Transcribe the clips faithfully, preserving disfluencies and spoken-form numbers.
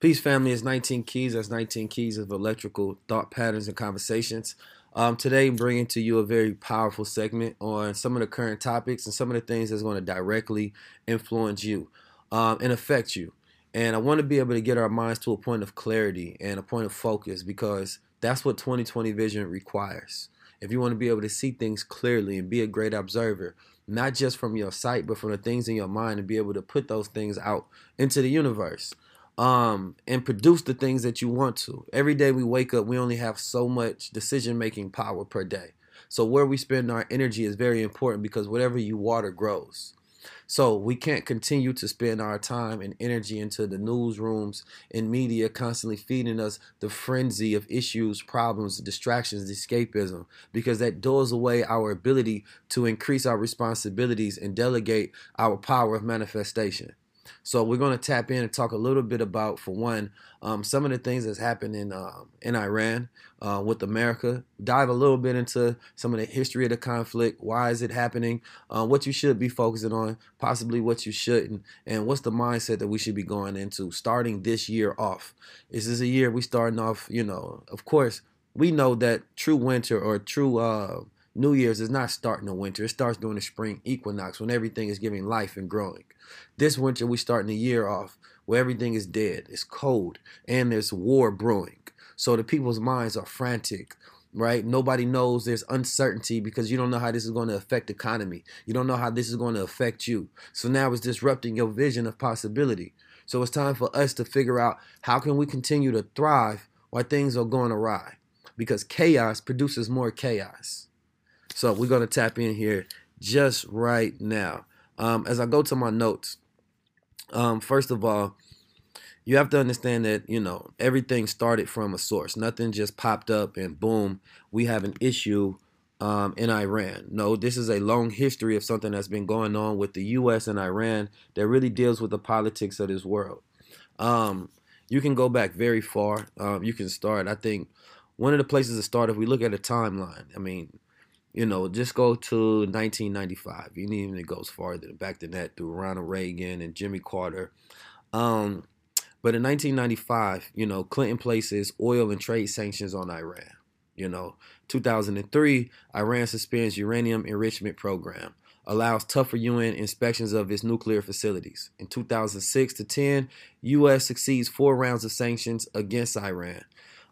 Peace, family. It's nineteen Keys. That's nineteen Keys of electrical thought patterns and conversations. Um, today, I'm bringing to you a very powerful segment on some of the current topics and some of the things that's going to directly influence you um, and affect you. And I want to be able to get our minds to a point of clarity and a point of focus, because that's what twenty twenty vision requires. If you want to be able to see things clearly and be a great observer, not just from your sight, but from the things in your mind, and be able to put those things out into the universe. Um, and produce the things that you want to. Every day we wake up, we only have so much decision-making power per day. So where we spend our energy is very important, because whatever you water grows. So we can't continue to spend our time and energy into the newsrooms and media constantly feeding us the frenzy of issues, problems, distractions, escapism, because that doors away our ability to increase our responsibilities and delegate our power of manifestation. So we're going to tap in and talk a little bit about, for one, um, some of the things that's happened in, um, in Iran uh, with America. Dive a little bit into some of the history of the conflict. Why is it happening? Uh, what you should be focusing on, possibly what you shouldn't, and what's the mindset that we should be going into starting this year off. Is this a year we starting off, you know, of course, we know that true winter or true uh, New Year's is not starting in winter. It starts during the spring equinox when everything is giving life and growing. This winter, we're starting the year off where everything is dead, it's cold, and there's war brewing. So the people's minds are frantic, right? Nobody knows. There's uncertainty because you don't know how this is going to affect the economy. You don't know how this is going to affect you. So now it's disrupting your vision of possibility. So it's time for us to figure out, how can we continue to thrive while things are going awry? Because chaos produces more chaos. So we're going to tap in here just right now. Um, as I go to my notes, um, first of all, you have to understand that, you know, everything started from a source. Nothing just popped up and boom, we have an issue um, in Iran. No, this is a long history of something that's been going on with the U S and Iran that really deals with the politics of this world. Um, you can go back very far. Um, you can start. I think one of the places to start, if we look at a timeline, I mean, you know, just go to nineteen ninety-five. You need even it goes farther back than that through Ronald Reagan and Jimmy Carter. Um, but in nineteen ninety-five, you know, Clinton places oil and trade sanctions on Iran. You know, two thousand three, Iran suspends uranium enrichment program, allows tougher U N inspections of its nuclear facilities. In two thousand six to ten, U S succeeds four rounds of sanctions against Iran.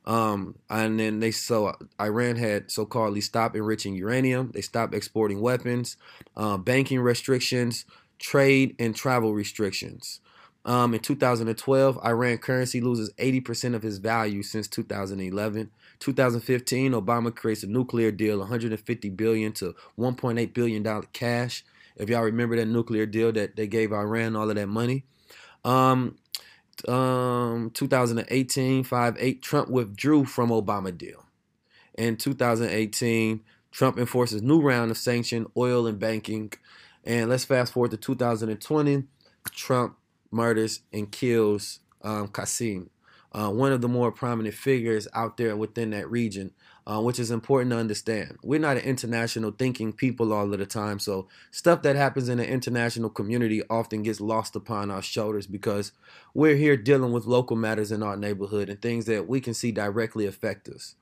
Um, and then they, so Iran had so-called stopped enriching uranium. They stopped exporting weapons, uh, banking restrictions, trade and travel restrictions. Um, in two thousand twelve, Iran currency loses eighty percent of its value since two thousand eleven. two thousand fifteen, Obama creates a nuclear deal, one hundred fifty billion dollars to one point eight billion dollars cash. If y'all remember that nuclear deal that they gave Iran all of that money. Um, Um, two thousand eighteen, five eight, Trump withdrew from Obama deal. In two thousand eighteen, Trump enforces new round of sanction, oil and banking. And let's fast forward to two thousand twenty, Trump murders and kills um, Cassim, uh, one of the more prominent figures out there within that region, uh, which is important to understand. We're not an international thinking people all of the time, so stuff that happens in the international community often gets lost upon our shoulders because we're here dealing with local matters in our neighborhood and things that we can see directly affect us.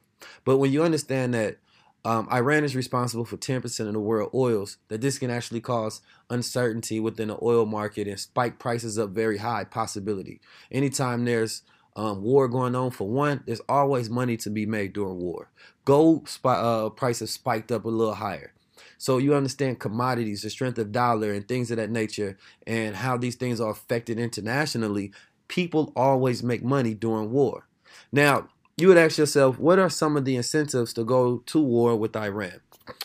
But when you understand that Um, Iran is responsible for ten percent of the world oils, that this can actually cause uncertainty within the oil market and spike prices up very high possibility. Anytime there's um, war going on, for one, there's always money to be made during war. Gold sp- uh, prices spiked up a little higher. So you understand commodities, the strength of dollar and things of that nature and how these things are affected internationally. People always make money during war. Now, you would ask yourself, what are some of the incentives to go to war with Iran?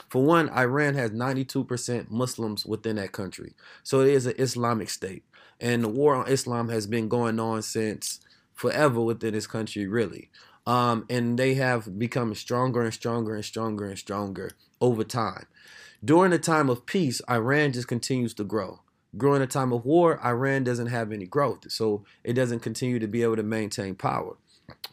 For one, Iran has ninety-two percent Muslims within that country. So it is an Islamic state. And the war on Islam has been going on since forever within this country, really. Um, and they have become stronger and stronger and stronger and stronger over time. During the time of peace, Iran just continues to grow. During the time of war, Iran doesn't have any growth. So it doesn't continue to be able to maintain power.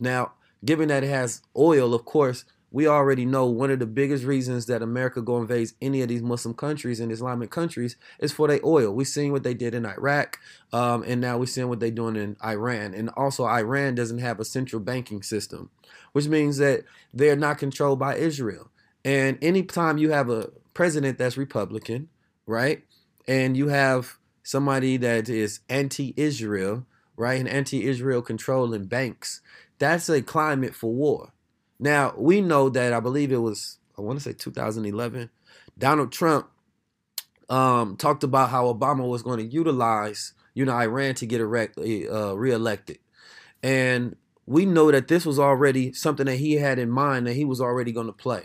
Now, given that it has oil, of course, we already know one of the biggest reasons that America go invades any of these Muslim countries and Islamic countries is for their oil. We've seen what they did in Iraq, um, and now we're seeing what they're doing in Iran. And also, Iran doesn't have a central banking system, which means that they're not controlled by Israel. And anytime you have a president that's Republican, right, and you have somebody that is anti-Israel, right, and anti-Israel controlling banks, that's a climate for war. Now, we know that, I believe it was, I want to say two thousand eleven, Donald Trump um, talked about how Obama was going to utilize, you know, Iran to get erect, uh, reelected. And we know that this was already something that he had in mind that he was already going to play.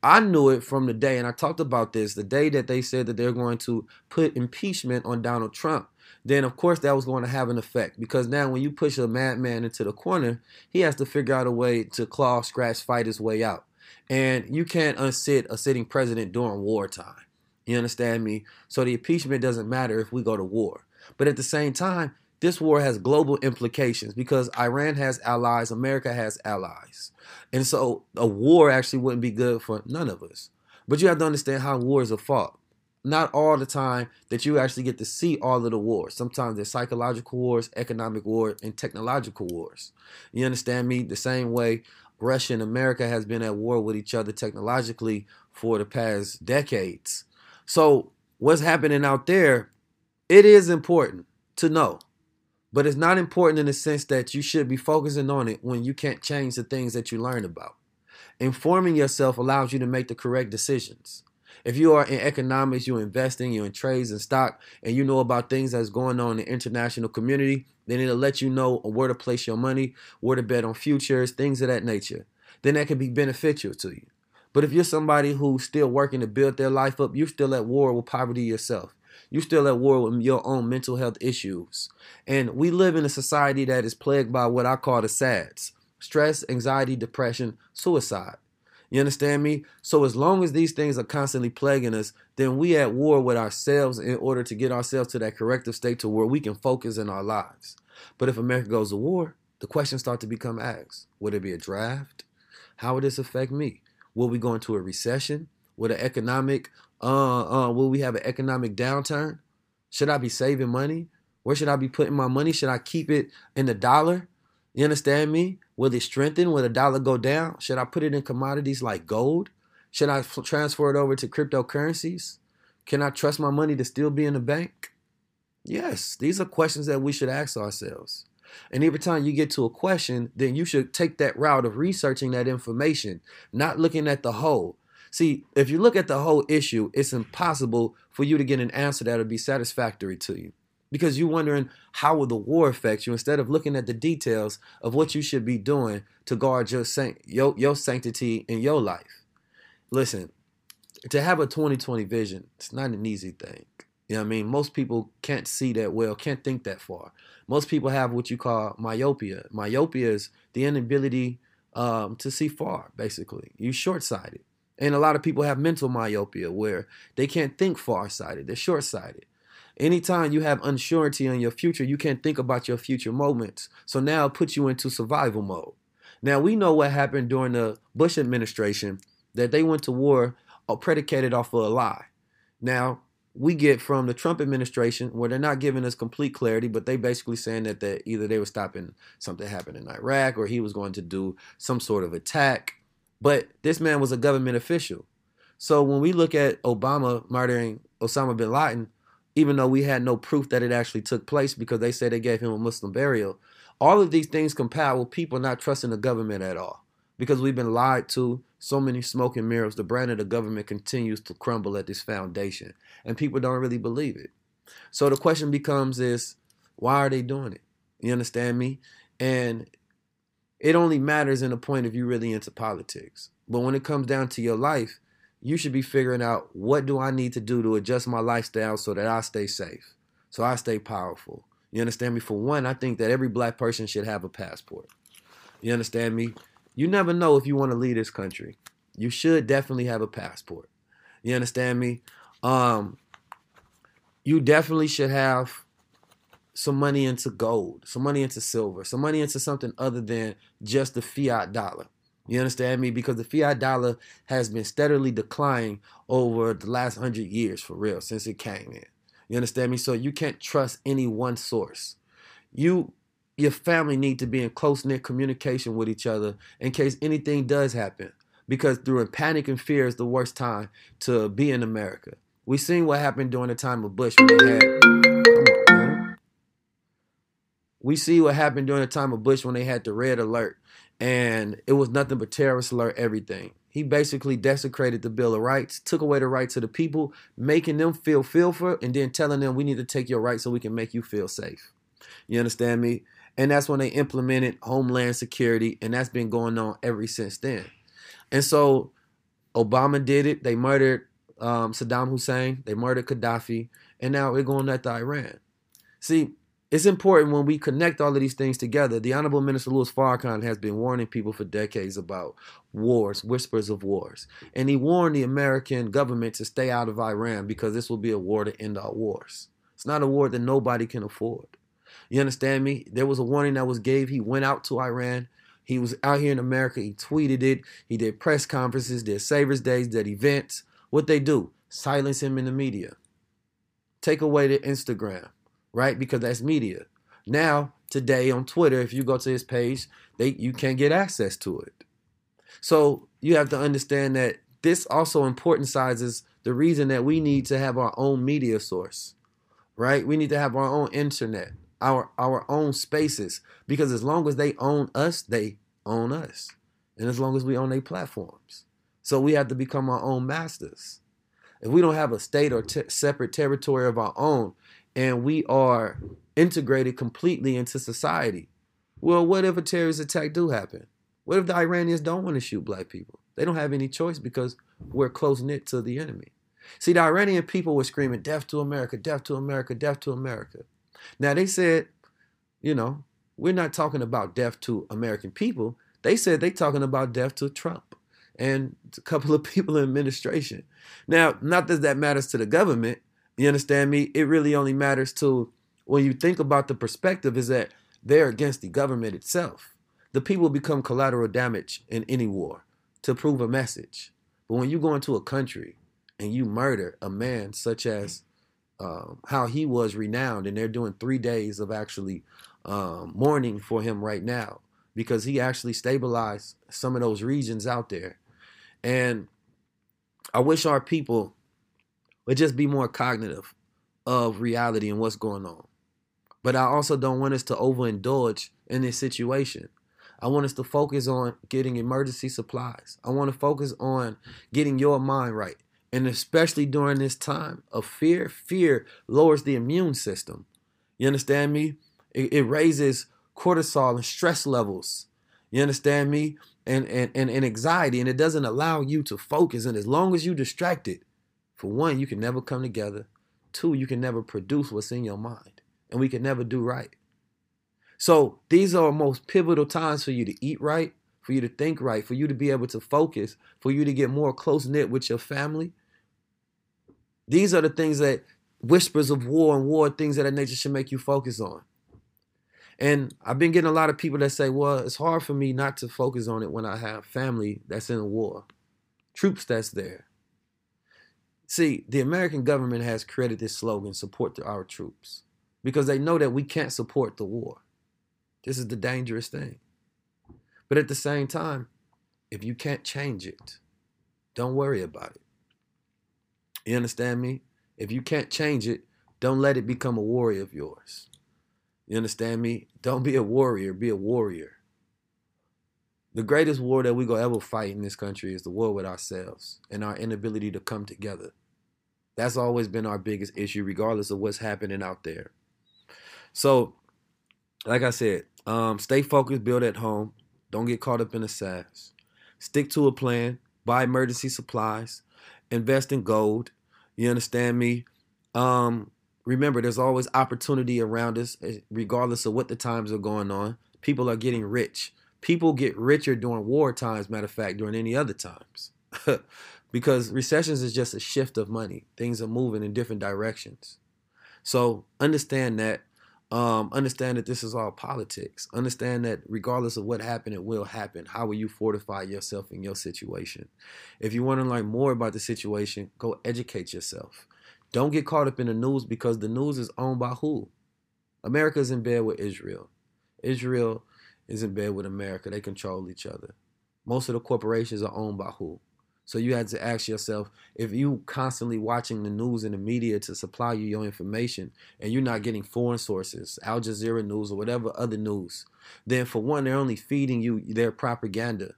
I knew it from the day, and I talked about this, the day that they said that they're going to put impeachment on Donald Trump. Then, of course, that was going to have an effect because now when you push a madman into the corner, he has to figure out a way to claw, scratch, fight his way out. And you can't unsit a sitting president during wartime. You understand me? So the impeachment doesn't matter if we go to war. But at the same time, this war has global implications because Iran has allies, America has allies. And so a war actually wouldn't be good for none of us. But you have to understand how wars are fought. Not all the time that you actually get to see all of the wars. Sometimes there's psychological wars, economic wars, and technological wars. You understand me? The same way Russia and America has been at war with each other technologically for the past decades. So what's happening out there, it is important to know. But it's not important in the sense that you should be focusing on it when you can't change the things that you learn about. Informing yourself allows you to make the correct decisions. If you are in economics, you're investing, you're in trades and stock, and you know about things that's going on in the international community, then it'll let you know where to place your money, where to bet on futures, things of that nature. Then that can be beneficial to you. But if you're somebody who's still working to build their life up, you're still at war with poverty yourself. You're still at war with your own mental health issues. And we live in a society that is plagued by what I call the SADs: stress, anxiety, depression, suicide. You understand me? So as long as these things are constantly plaguing us, then we at war with ourselves in order to get ourselves to that corrective state to where we can focus in our lives. But if America goes to war, the questions start to become asked. Would it be a draft? How would this affect me? Will we go into a recession? Will the economic, uh, uh, will we have an economic downturn? Should I be saving money? Where should I be putting my money? Should I keep it in the dollar? You understand me? Will it strengthen? Will the dollar go down? Should I put it in commodities like gold? Should I f- transfer it over to cryptocurrencies? Can I trust my money to still be in the bank? Yes, these are questions that we should ask ourselves. And every time you get to a question, then you should take that route of researching that information, not looking at the whole. See, if you look at the whole issue, it's impossible for you to get an answer that will be satisfactory to you. Because you're wondering how will the war affect you instead of looking at the details of what you should be doing to guard your san- your, your sanctity in your life. Listen, to have a twenty twenty vision, it's not an easy thing. You know what I mean? Most people can't see that well, can't think that far. Most people have what you call myopia. Myopia is the inability um, to see far, basically. You're short-sighted. And a lot of people have mental myopia where they can't think far-sighted. They're short-sighted. Anytime you have uncertainty on your future, you can't think about your future moments. So now it puts you into survival mode. Now, we know what happened during the Bush administration, that they went to war or predicated off of a lie. Now, we get from the Trump administration where they're not giving us complete clarity, but they basically saying that they, either they were stopping something happening in Iraq or he was going to do some sort of attack. But this man was a government official. So when we look at Obama murdering Osama bin Laden, even though we had no proof that it actually took place because they said they gave him a Muslim burial, all of these things compile with people not trusting the government at all because we've been lied to. So many smoke and mirrors, the brand of the government continues to crumble at this foundation and people don't really believe it. So the question becomes is, why are they doing it? You understand me? And it only matters in the point if you're really into politics. But when it comes down to your life, you should be figuring out, what do I need to do to adjust my lifestyle so that I stay safe, so I stay powerful? You understand me? For one, I think that every black person should have a passport. You understand me? You never know if you want to leave this country. You should definitely have a passport. You understand me? Um, you definitely should have some money into gold, some money into silver, some money into something other than just the fiat dollar. You understand me? Because the fiat dollar has been steadily declining over the last hundred years for real, since it came in. You understand me? So you can't trust any one source. You... Your family need to be in close-knit communication with each other in case anything does happen, because through panic and fear is the worst time to be in America. We seen what happened during the time of Bush. When they had, come on, man. We see what happened during the time of Bush when they had the red alert, and it was nothing but terrorist alert everything. He basically desecrated the Bill of Rights, took away the rights of the people, making them feel fearful, and then telling them, we need to take your rights so we can make you feel safe. You understand me? And that's when they implemented Homeland Security, and that's been going on ever since then. And so Obama did it. They murdered um, Saddam Hussein. They murdered Gaddafi. And now we're going after Iran. See, it's important when we connect all of these things together. The Honorable Minister Louis Farrakhan has been warning people for decades about wars, whispers of wars. And he warned the American government to stay out of Iran because this will be a war to end all wars. It's not a war that nobody can afford. You understand me? There was a warning that was gave. He went out to Iran. He was out here in America. He tweeted it. He did press conferences, did Savers Days, did events. What they do? Silence him in the media. Take away the Instagram, right? Because that's media. Now, today on Twitter, if you go to his page, they you can't get access to it. So you have to understand that this also important size is the reason that we need to have our own media source, right? We need to have our own internet. Our our own spaces, because as long as they own us, they own us. And as long as we own their platforms. So we have to become our own masters. If we don't have a state or te- separate territory of our own, and we are integrated completely into society, well, what if a terrorist attack do happen? What if the Iranians don't want to shoot black people? They don't have any choice because we're close-knit to the enemy. See, the Iranian people were screaming, death to America, death to America, death to America. Now, they said, you know, we're not talking about death to American people. They said they're talking about death to Trump and a couple of people in administration. Now, not that that matters to the government. You understand me? It really only matters to, when you think about the perspective, is that they're against the government itself. The people become collateral damage in any war to prove a message. But when you go into a country and you murder a man such as Um, how he was renowned, and they're doing three days of actually um, mourning for him right now because he actually stabilized some of those regions out there. And I wish our people would just be more cognitive of reality and what's going on. But I also don't want us to overindulge in this situation. I want us to focus on getting emergency supplies. I want to focus on getting your mind right. And especially during this time of fear, fear lowers the immune system. You understand me? It, it raises cortisol and stress levels. You understand me? And, and, and, and anxiety. And it doesn't allow you to focus. And as long as you're distracted, for one, you can never come together. Two, you can never produce what's in your mind. And we can never do right. So these are most pivotal times for you to eat right, for you to think right, for you to be able to focus, for you to get more close-knit with your family. These are the things that whispers of war and war, things of that nature should make you focus on. And I've been getting a lot of people that say, well, it's hard for me not to focus on it when I have family that's in a war, troops that's there. See, the American government has created this slogan, support our troops, because they know that we can't support the war. This is the dangerous thing. But at the same time, if you can't change it, don't worry about it. You understand me? If you can't change it, don't let it become a worry of yours. You understand me? Don't be a warrior, be a warrior. The greatest war that we're going to ever fight in this country is the war with ourselves and our inability to come together. That's always been our biggest issue, regardless of what's happening out there. So, like I said, um, stay focused, build at home. Don't get caught up in the sass. Stick to a plan. Buy emergency supplies. Invest in gold. You understand me? Um, remember, there's always opportunity around us, regardless of what the times are going on. People are getting rich. People get richer during war times, matter of fact, during any other times. Because recessions is just a shift of money. Things are moving in different directions. So understand that. Um, understand that this is all politics. Understand that regardless of what happened, it will happen. How will you fortify yourself in your situation? If you want to learn more about the situation, go educate yourself. Don't get caught up in the news, because the news is owned by who? America's in bed with Israel. Israel is in bed with America. They control each other. Most of the corporations are owned by who? So you had to ask yourself, if you constantly watching the news and the media to supply you your information and you're not getting foreign sources, Al Jazeera News or whatever other news, then for one, they're only feeding you their propaganda.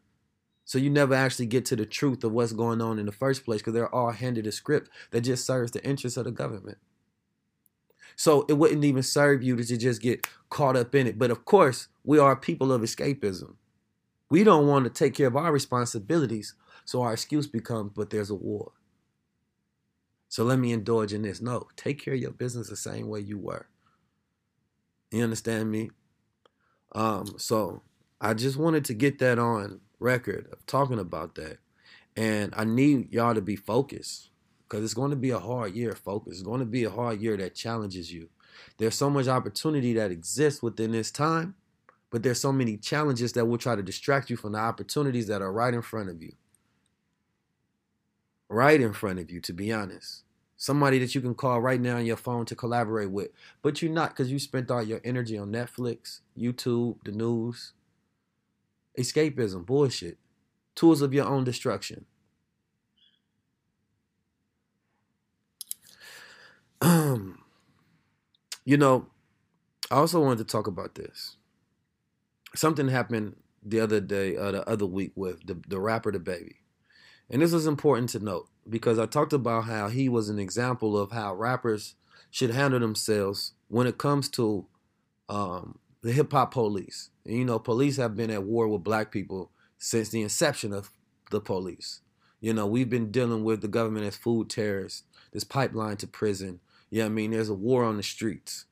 So you never actually get to the truth of what's going on in the first place, because they're all handed a script that just serves the interests of the government. So it wouldn't even serve you to just get caught up in it. But of course, we are people of escapism. We don't want to take care of our responsibilities. So our excuse becomes, but there's a war. So let me indulge in this. No, take care of your business the same way you were. You understand me? Um, so I just wanted to get that on record of talking about that. And I need y'all to be focused, because it's going to be a hard year of focus. It's going to be a hard year that challenges you. There's so much opportunity that exists within this time, but there's so many challenges that will try to distract you from the opportunities that are right in front of you. Right in front of you, to be honest. Somebody that you can call right now on your phone to collaborate with. But you're not, because you spent all your energy on Netflix, YouTube, the news. Escapism, bullshit. Tools of your own destruction. Um, you know, I also wanted to talk about this. Something happened the other day, uh, the other week with the, the rapper DaBaby. And this is important to note, because I talked about how he was an example of how rappers should handle themselves when it comes to um, the hip-hop police. And, you know, police have been at war with black people since the inception of the police. You know, we've been dealing with the government as food terrorists, this pipeline to prison. Yeah, you know I mean, there's a war on the streets.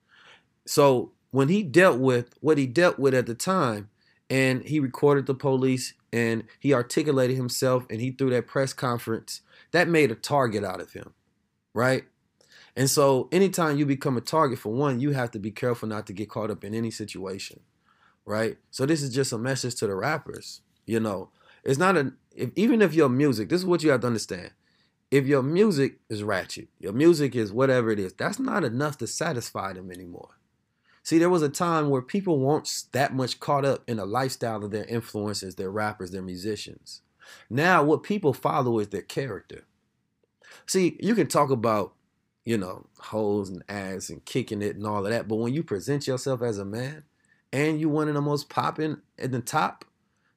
So when he dealt with what he dealt with at the time, and he recorded the police, and he articulated himself, and he threw that press conference, that made a target out of him, right? And so anytime you become a target, for one, you have to be careful not to get caught up in any situation, right? So this is just a message to the rappers, you know. It's not a, if, even if your music, this is what you have to understand. If your music is ratchet, your music is whatever it is, that's not enough to satisfy them anymore. See, there was a time where people weren't that much caught up in the lifestyle of their influencers, their rappers, their musicians. Now, what people follow is their character. See, you can talk about, you know, hoes and ass and kicking it and all of that, but when you present yourself as a man and you one of the most popping at the top,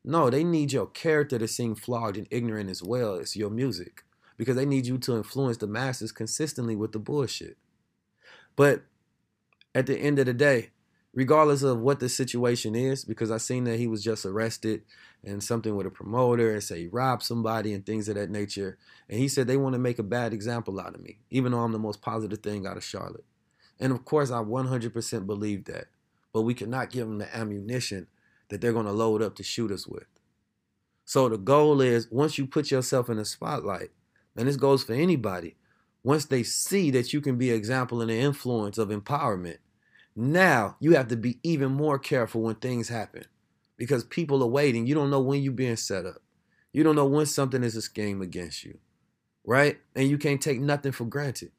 no, they need your character to seem flogged and ignorant as well as your music, because they need you to influence the masses consistently with the bullshit. But at the end of the day, regardless of what the situation is, because I seen that he was just arrested and something with a promoter and say he robbed somebody and things of that nature. And he said they want to make a bad example out of me, even though I'm the most positive thing out of Charlotte. And of course, I one hundred percent believe that. But we cannot give them the ammunition that they're going to load up to shoot us with. So the goal is, once you put yourself in the spotlight, and this goes for anybody, Once they see that you can be an example and an influence of empowerment, now you have to be even more careful when things happen, because people are waiting. You don't know when you're being set up. You don't know when something is a scheme against you, right? And you can't take nothing for granted.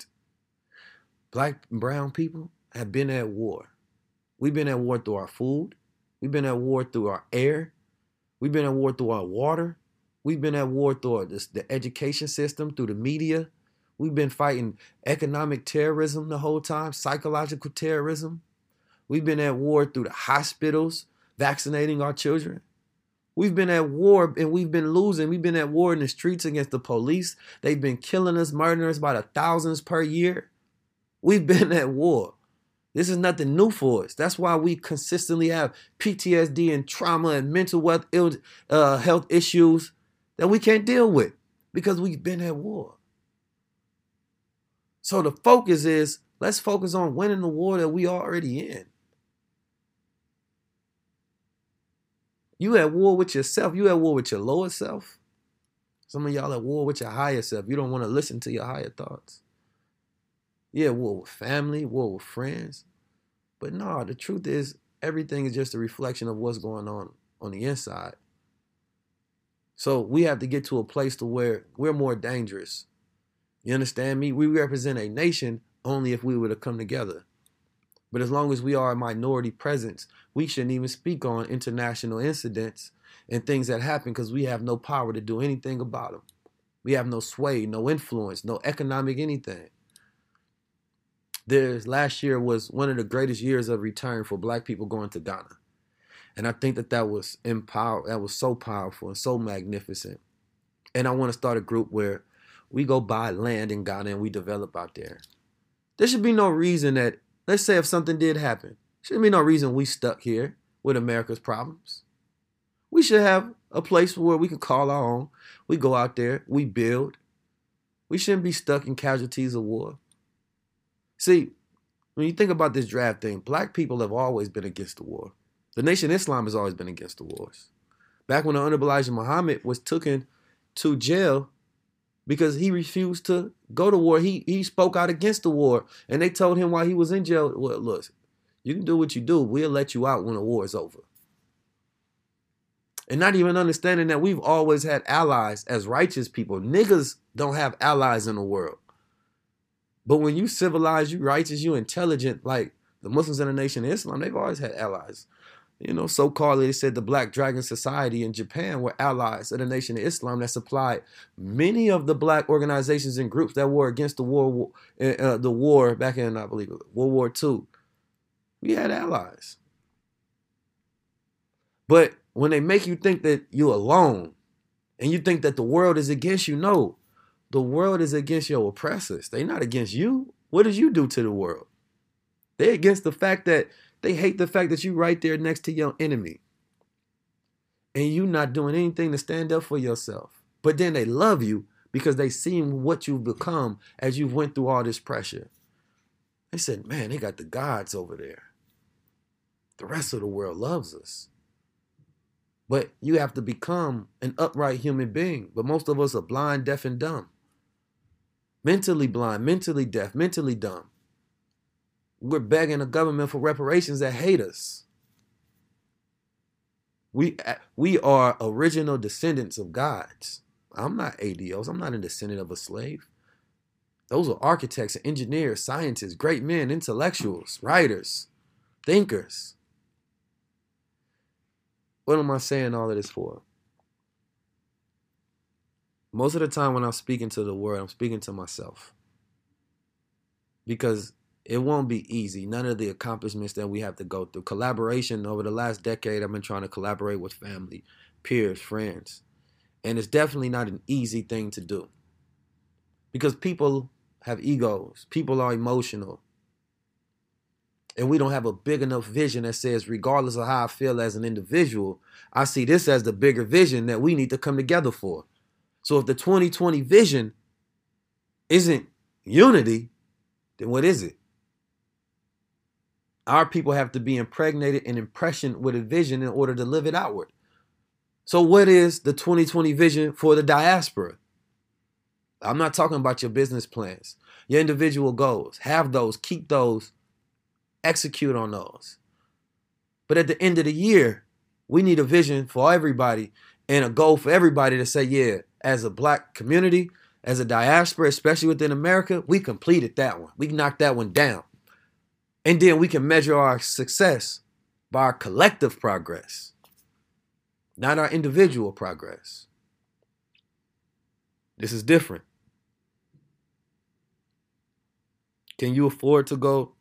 Black and brown people have been at war. We've been at war through our food. We've been at war through our air. We've been at war through our water. We've been at war through this, the education system, through the media. We've been fighting economic terrorism the whole time, psychological terrorism. We've been at war through the hospitals, vaccinating our children. We've been at war and we've been losing. We've been at war in the streets against the police. They've been killing us, murdering us by the thousands per year. We've been at war. This is nothing new for us. That's why we consistently have P T S D and trauma and mental health, Ill, uh, health issues that we can't deal with, because we've been at war. So the focus is, let's focus on winning the war that we already in. You at war with yourself. You at war with your lower self. Some of y'all at war with your higher self. You don't want to listen to your higher thoughts. Yeah, war with family, war with friends. But no, the truth is, everything is just a reflection of what's going on on the inside. So we have to get to a place to where we're more dangerous. You understand me? We represent a nation only if we were to come together. But as long as we are a minority presence, we shouldn't even speak on international incidents and things that happen, because we have no power to do anything about them. We have no sway, no influence, no economic anything. There's, last year was one of the greatest years of return for black people going to Ghana. And I think that that was, empower, that was so powerful and so magnificent. And I want to start a group where we go buy land in Ghana and we develop out there. There should be no reason that, let's say if something did happen, there should be no reason we stuck here with America's problems. We should have a place where we can call our own. We go out there, we build. We shouldn't be stuck in casualties of war. See, when you think about this draft thing, black people have always been against the war. The Nation of Islam has always been against the wars. Back when the honorable Elijah Muhammad was taken to jail because he refused to go to war, he he spoke out against the war. And they told him while he was in jail, well, look, you can do what you do. We'll let you out when the war is over. And not even understanding that we've always had allies as righteous people. Niggas don't have allies in the world. But when you civilized, you righteous, you intelligent, like the Muslims in the Nation of Islam, they've always had allies. You know, so-called, they said the Black Dragon Society in Japan were allies of the Nation of Islam that supplied many of the black organizations and groups that were against the war, uh, the war back in, I believe, World War Two. We had allies. But when they make you think that you're alone and you think that the world is against you, no. The world is against your oppressors. They're not against you. What did you do to the world? They're against the fact that they hate the fact that you're right there next to your enemy. And you're not doing anything to stand up for yourself. But then they love you because they seen what you've become as you went through all this pressure. They said, man, they got the gods over there. The rest of the world loves us. But you have to become an upright human being. But most of us are blind, deaf, and dumb. Mentally blind, mentally deaf, mentally dumb. We're begging the government for reparations that hate us. We, we are original descendants of gods. I'm not A D Os. I'm not a descendant of a slave. Those are architects, engineers, scientists, great men, intellectuals, writers, thinkers. What am I saying all of this for? Most of the time when I'm speaking to the world, I'm speaking to myself. Because it won't be easy. None of the accomplishments that we have to go through. Collaboration, over the last decade, I've been trying to collaborate with family, peers, friends. And it's definitely not an easy thing to do. Because people have egos. People are emotional. And we don't have a big enough vision that says, regardless of how I feel as an individual, I see this as the bigger vision that we need to come together for. So if the twenty twenty vision isn't unity, then what is it? Our people have to be impregnated and impressioned with a vision in order to live it outward. So what is the twenty twenty vision for the diaspora? I'm not talking about your business plans. your individual goals. Have those, keep those, execute on those. But at the end of the year, we need a vision for everybody and a goal for everybody to say, yeah, as a black community, as a diaspora, especially within America, we completed that one. We knocked that one down. And then we can measure our success by our collective progress, not our individual progress. This is different. Can you afford to go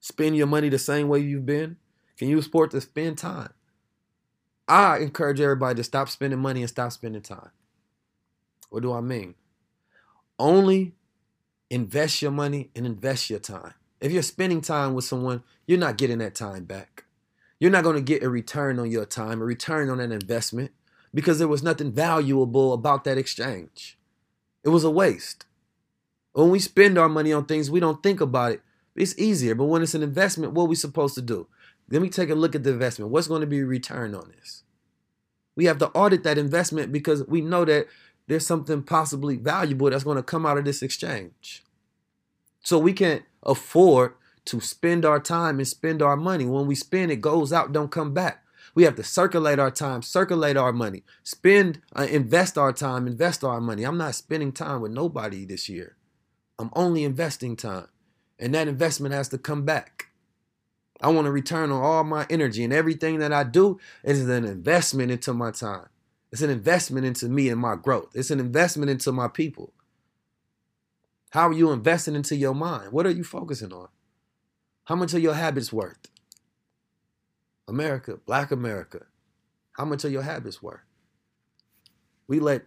spend your money the same way you've been? Can you afford to spend time? I encourage everybody to stop spending money and stop spending time. What do I mean? Only invest your money and invest your time. If you're spending time with someone, you're not getting that time back. You're not going to get a return on your time, a return on an investment, because there was nothing valuable about that exchange. It was a waste. When we spend our money on things, we don't think about it. It's easier. But when it's an investment, what are we supposed to do? Let me take a look at the investment. What's going to be a return on this? We have to audit that investment because we know that there's something possibly valuable that's going to come out of this exchange. So we can't afford to spend our time and spend our money. When we spend, it goes out, don't come back. We have to circulate our time, circulate our money, spend, uh, invest our time, invest our money. I'm not spending time with nobody this year. I'm only investing time. And that investment has to come back. I want to return on all my energy, and everything that I do is an investment into my time. It's an investment into me and my growth. It's an investment into my people. How are you investing into your mind? What are you focusing on? How much are your habits worth? America, Black America, how much are your habits worth? We let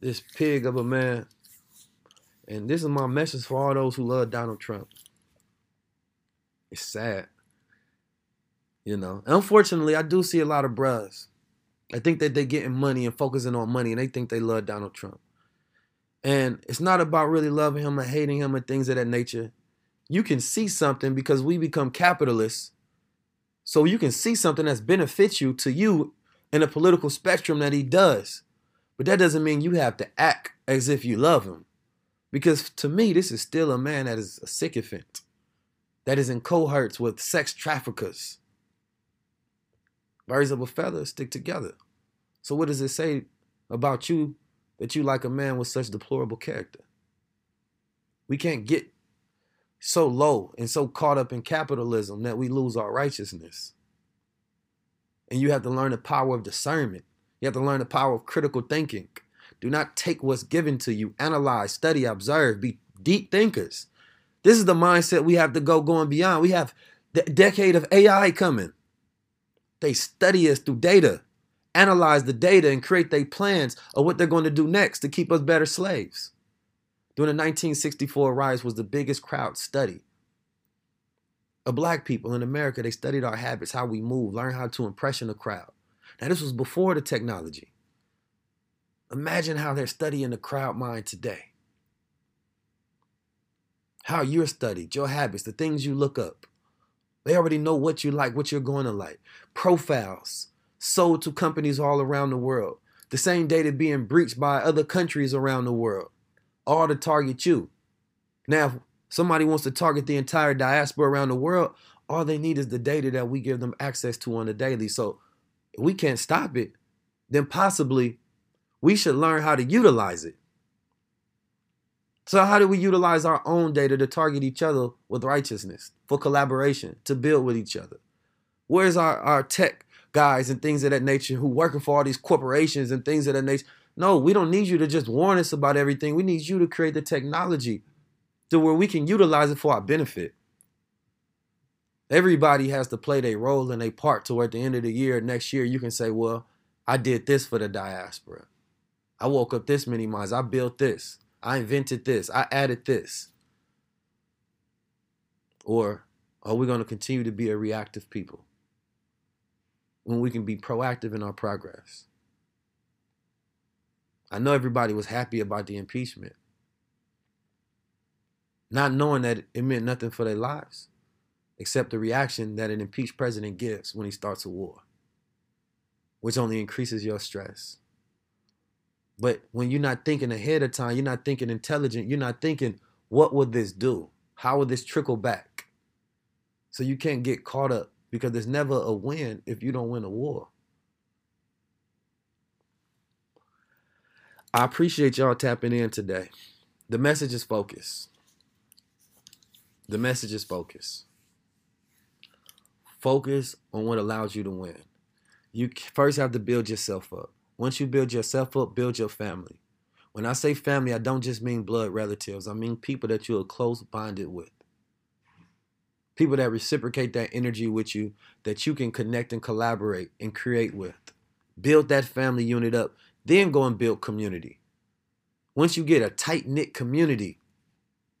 this pig of a man, and this is my message for all those who love Donald Trump. It's sad, you know. Unfortunately, I do see a lot of bros. I think that they're getting money and focusing on money, and they think they love Donald Trump. And it's not about really loving him or hating him or things of that nature. You can see something because we become capitalists. So you can see something that's benefits you to you in a political spectrum that he does. But that doesn't mean you have to act as if you love him. Because to me, this is still a man that is a sycophant, that is in cohorts with sex traffickers. Birds of a feather stick together. So what does it say about you that you like a man with such deplorable character? We can't get so low and so caught up in capitalism that we lose our righteousness. And you have to learn the power of discernment. You have to learn the power of critical thinking. Do not take what's given to you. Analyze, study, observe, be deep thinkers. This is the mindset we have to go going beyond. We have the decade of A I coming. They study us through data, analyze the data, and create their plans of what they're going to do next to keep us better slaves. During the nineteen sixty-four riots was the biggest crowd study of black people in America. They studied our habits, how we move, learn how to impression the crowd. Now, this was before the technology. Imagine how they're studying the crowd mind today. How you're studied, your habits, the things you look up. They already know what you like, what you're going to like. Profiles sold to companies all around the world. The same data being breached by other countries around the world. All to target you. Now, if somebody wants to target the entire diaspora around the world, all they need is the data that we give them access to on a daily. So if we can't stop it, then possibly we should learn how to utilize it. So how do we utilize our own data to target each other with righteousness, for collaboration, to build with each other? Where's our, our tech guys and things of that nature who working for all these corporations and things of that nature? No, we don't need you to just warn us about everything. We need you to create the technology to where we can utilize it for our benefit. Everybody has to play their role and their part to where at the end of the year, next year, you can say, well, I did this for the diaspora. I woke up this many miles. I built this. I invented this. I added this. Or are we going to continue to be a reactive people when we can be proactive in our progress? I know everybody was happy about the impeachment, not knowing that it meant nothing for their lives except the reaction that an impeached president gives when he starts a war, which only increases your stress. But when you're not thinking ahead of time, you're not thinking intelligent, you're not thinking, what would this do? How would this trickle back? So you can't get caught up, because there's never a win if you don't win a war. I appreciate y'all tapping in today. The message is focus. The message is focus. Focus on what allows you to win. You first have to build yourself up. Once you build yourself up, build your family. When I say family, I don't just mean blood relatives. I mean people that you are close bonded with. People that reciprocate that energy with you, that you can connect and collaborate and create with. Build that family unit up. Then go and build community. Once you get a tight-knit community,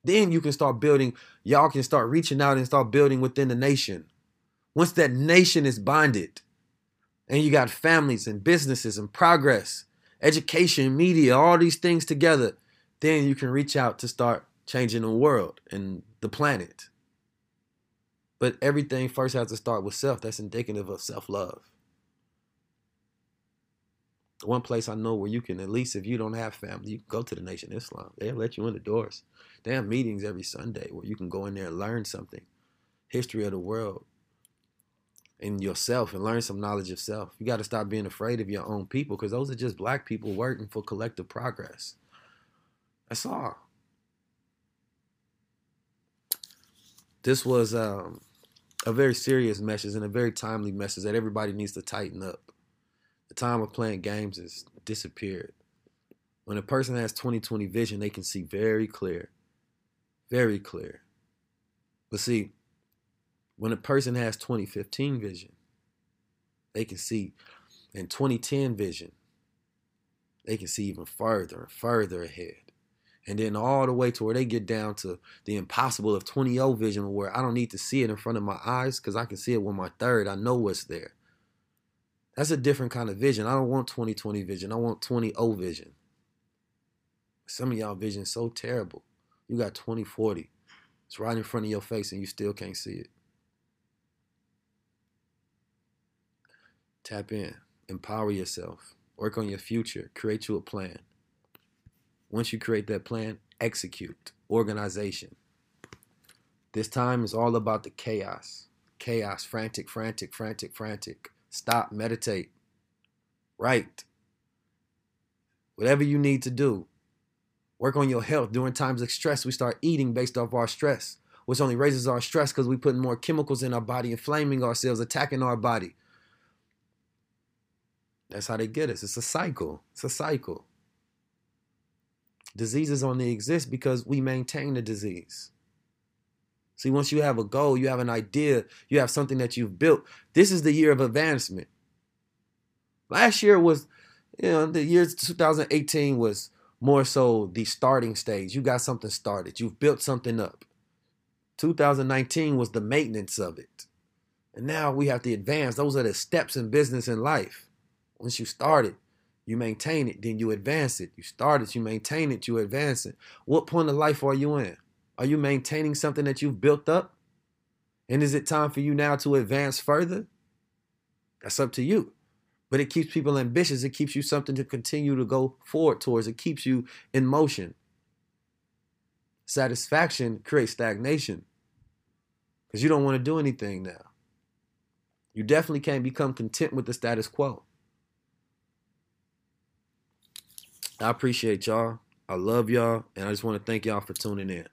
then you can start building. Y'all can start reaching out and start building within the nation. Once that nation is bonded and you got families and businesses and progress, education, media, all these things together, then you can reach out to start changing the world and the planet. But everything first has to start with self. That's indicative of self-love. One place I know where you can, at least if you don't have family, you can go to the Nation of Islam. They'll let you in the doors. They have meetings every Sunday where you can go in there and learn something. History of the world and yourself, and learn some knowledge of self. You got to stop being afraid of your own people, because those are just black people working for collective progress. That's all. This was um, a very serious message and a very timely message that everybody needs to tighten up. The time of playing games has disappeared. When a person has twenty twenty vision, they can see very clear. Very clear. But see, when a person has twenty fifteen vision, they can see, and twenty ten vision, they can see even further and further ahead. And then all the way to where they get down to the impossible of twenty oh vision, where I don't need to see it in front of my eyes because I can see it with my third. I know what's there. That's a different kind of vision. I don't want twenty twenty vision. I want twenty oh vision. Some of y'all vision is so terrible. You got twenty forty. It's right in front of your face and you still can't see it. Tap in. Empower yourself. Work on your future. Create you a plan. Once you create that plan, execute. Organization. This time is all about the chaos. Chaos. Frantic, frantic, frantic, frantic. Stop, meditate, write. Whatever you need to do. Work on your health. During times of stress, we start eating based off our stress, which only raises our stress because we're putting more chemicals in our body, inflaming ourselves, attacking our body. That's how they get us. It's a cycle. It's a cycle. Diseases only exist because we maintain the disease. See, once you have a goal, you have an idea, you have something that you've built. This is the year of advancement. Last year was, you know, the year two thousand eighteen was more so the starting stage. You got something started. You've built something up. two thousand nineteen was the maintenance of it. And now we have to advance. Those are the steps in business and life. Once you start it, you maintain it, then you advance it. You start it, you maintain it, you advance it. What point of life are you in? Are you maintaining something that you've built up? And is it time for you now to advance further? That's up to you. But it keeps people ambitious. It keeps you something to continue to go forward towards. It keeps you in motion. Satisfaction creates stagnation because you don't want to do anything now. You definitely can't become content with the status quo. I appreciate y'all. I love y'all. And I just want to thank y'all for tuning in.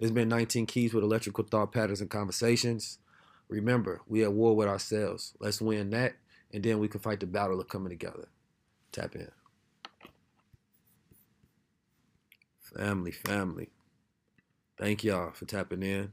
It's been nineteen Keys with electrical thought patterns and conversations. Remember, we at war with ourselves. Let's win that, and then we can fight the battle of coming together. Tap in. Family, family. Thank y'all for tapping in.